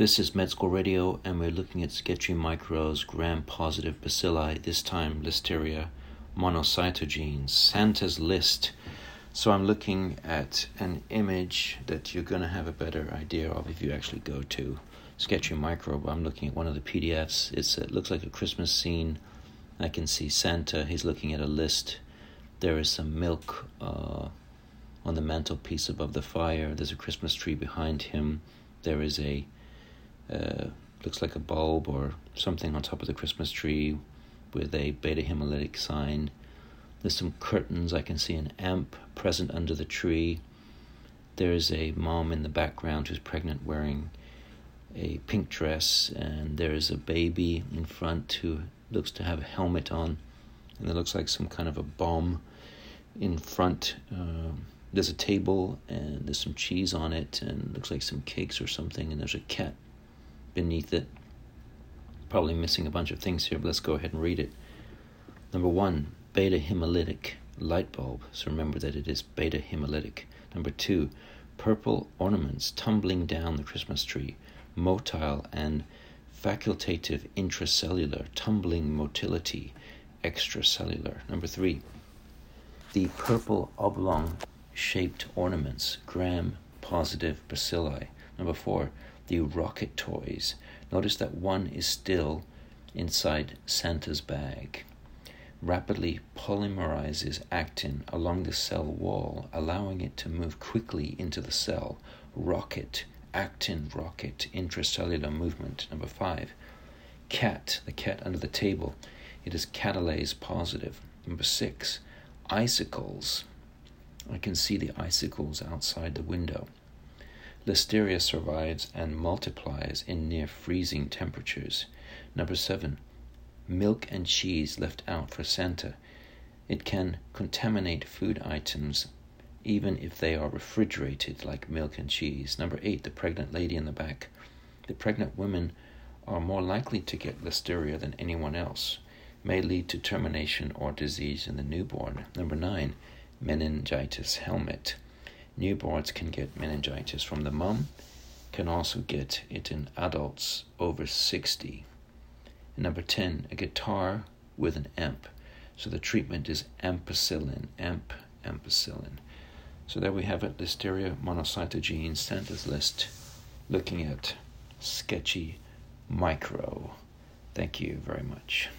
This is Med School Radio, and we're looking at Sketchy Micro's gram-positive bacilli, this time Listeria monocytogenes, Santa's List. So I'm looking at an image that you're going to have a better idea of if you actually go to Sketchy Micro, but I'm looking at one of the PDFs. It looks like a Christmas scene. I can see Santa. He's looking at a list. There is some milk on the mantelpiece above the fire. There's a Christmas tree behind him. There is a looks like a bulb or something on top of the Christmas tree with a beta hemolytic sign. There's some curtains. I can see an amp present under the tree. There's a mom in the background who's pregnant wearing a pink dress, and there's a baby in front who looks to have a helmet on, and there looks like some kind of a bomb in front. There's a table, and there's some cheese on it, and looks like some cakes or something, and there's a cat beneath it. Probably missing a bunch of things here, but let's go ahead and read it. Number 1, beta hemolytic light bulb. So remember that it is beta hemolytic. Number 2, purple ornaments tumbling down the Christmas tree, motile and facultative intracellular, tumbling motility, extracellular. Number 3, the purple oblong shaped ornaments, gram positive bacilli. Number 4, the rocket toys. Notice that one is still inside Santa's bag. Rapidly polymerizes actin along the cell wall, allowing it to move quickly into the cell. Rocket, actin rocket, intracellular movement. Number 5, cat, the cat under the table. It is catalase positive. Number 6, icicles. I can see the icicles outside the window. Listeria survives and multiplies in near freezing temperatures. Number 7, milk and cheese left out for Santa. It can contaminate food items even if they are refrigerated, like milk and cheese. Number 8, the pregnant lady in the back. The pregnant women are more likely to get Listeria than anyone else. May lead to termination or disease in the newborn. Number 9, meningitis helmet. Newborns can get meningitis from the mum, can also get it in adults over 60. And number 10, a guitar with an amp. So the treatment is ampicillin, ampicillin. So there we have it, Listeria monocytogenes, Santa's List, looking at Sketchy Micro. Thank you very much.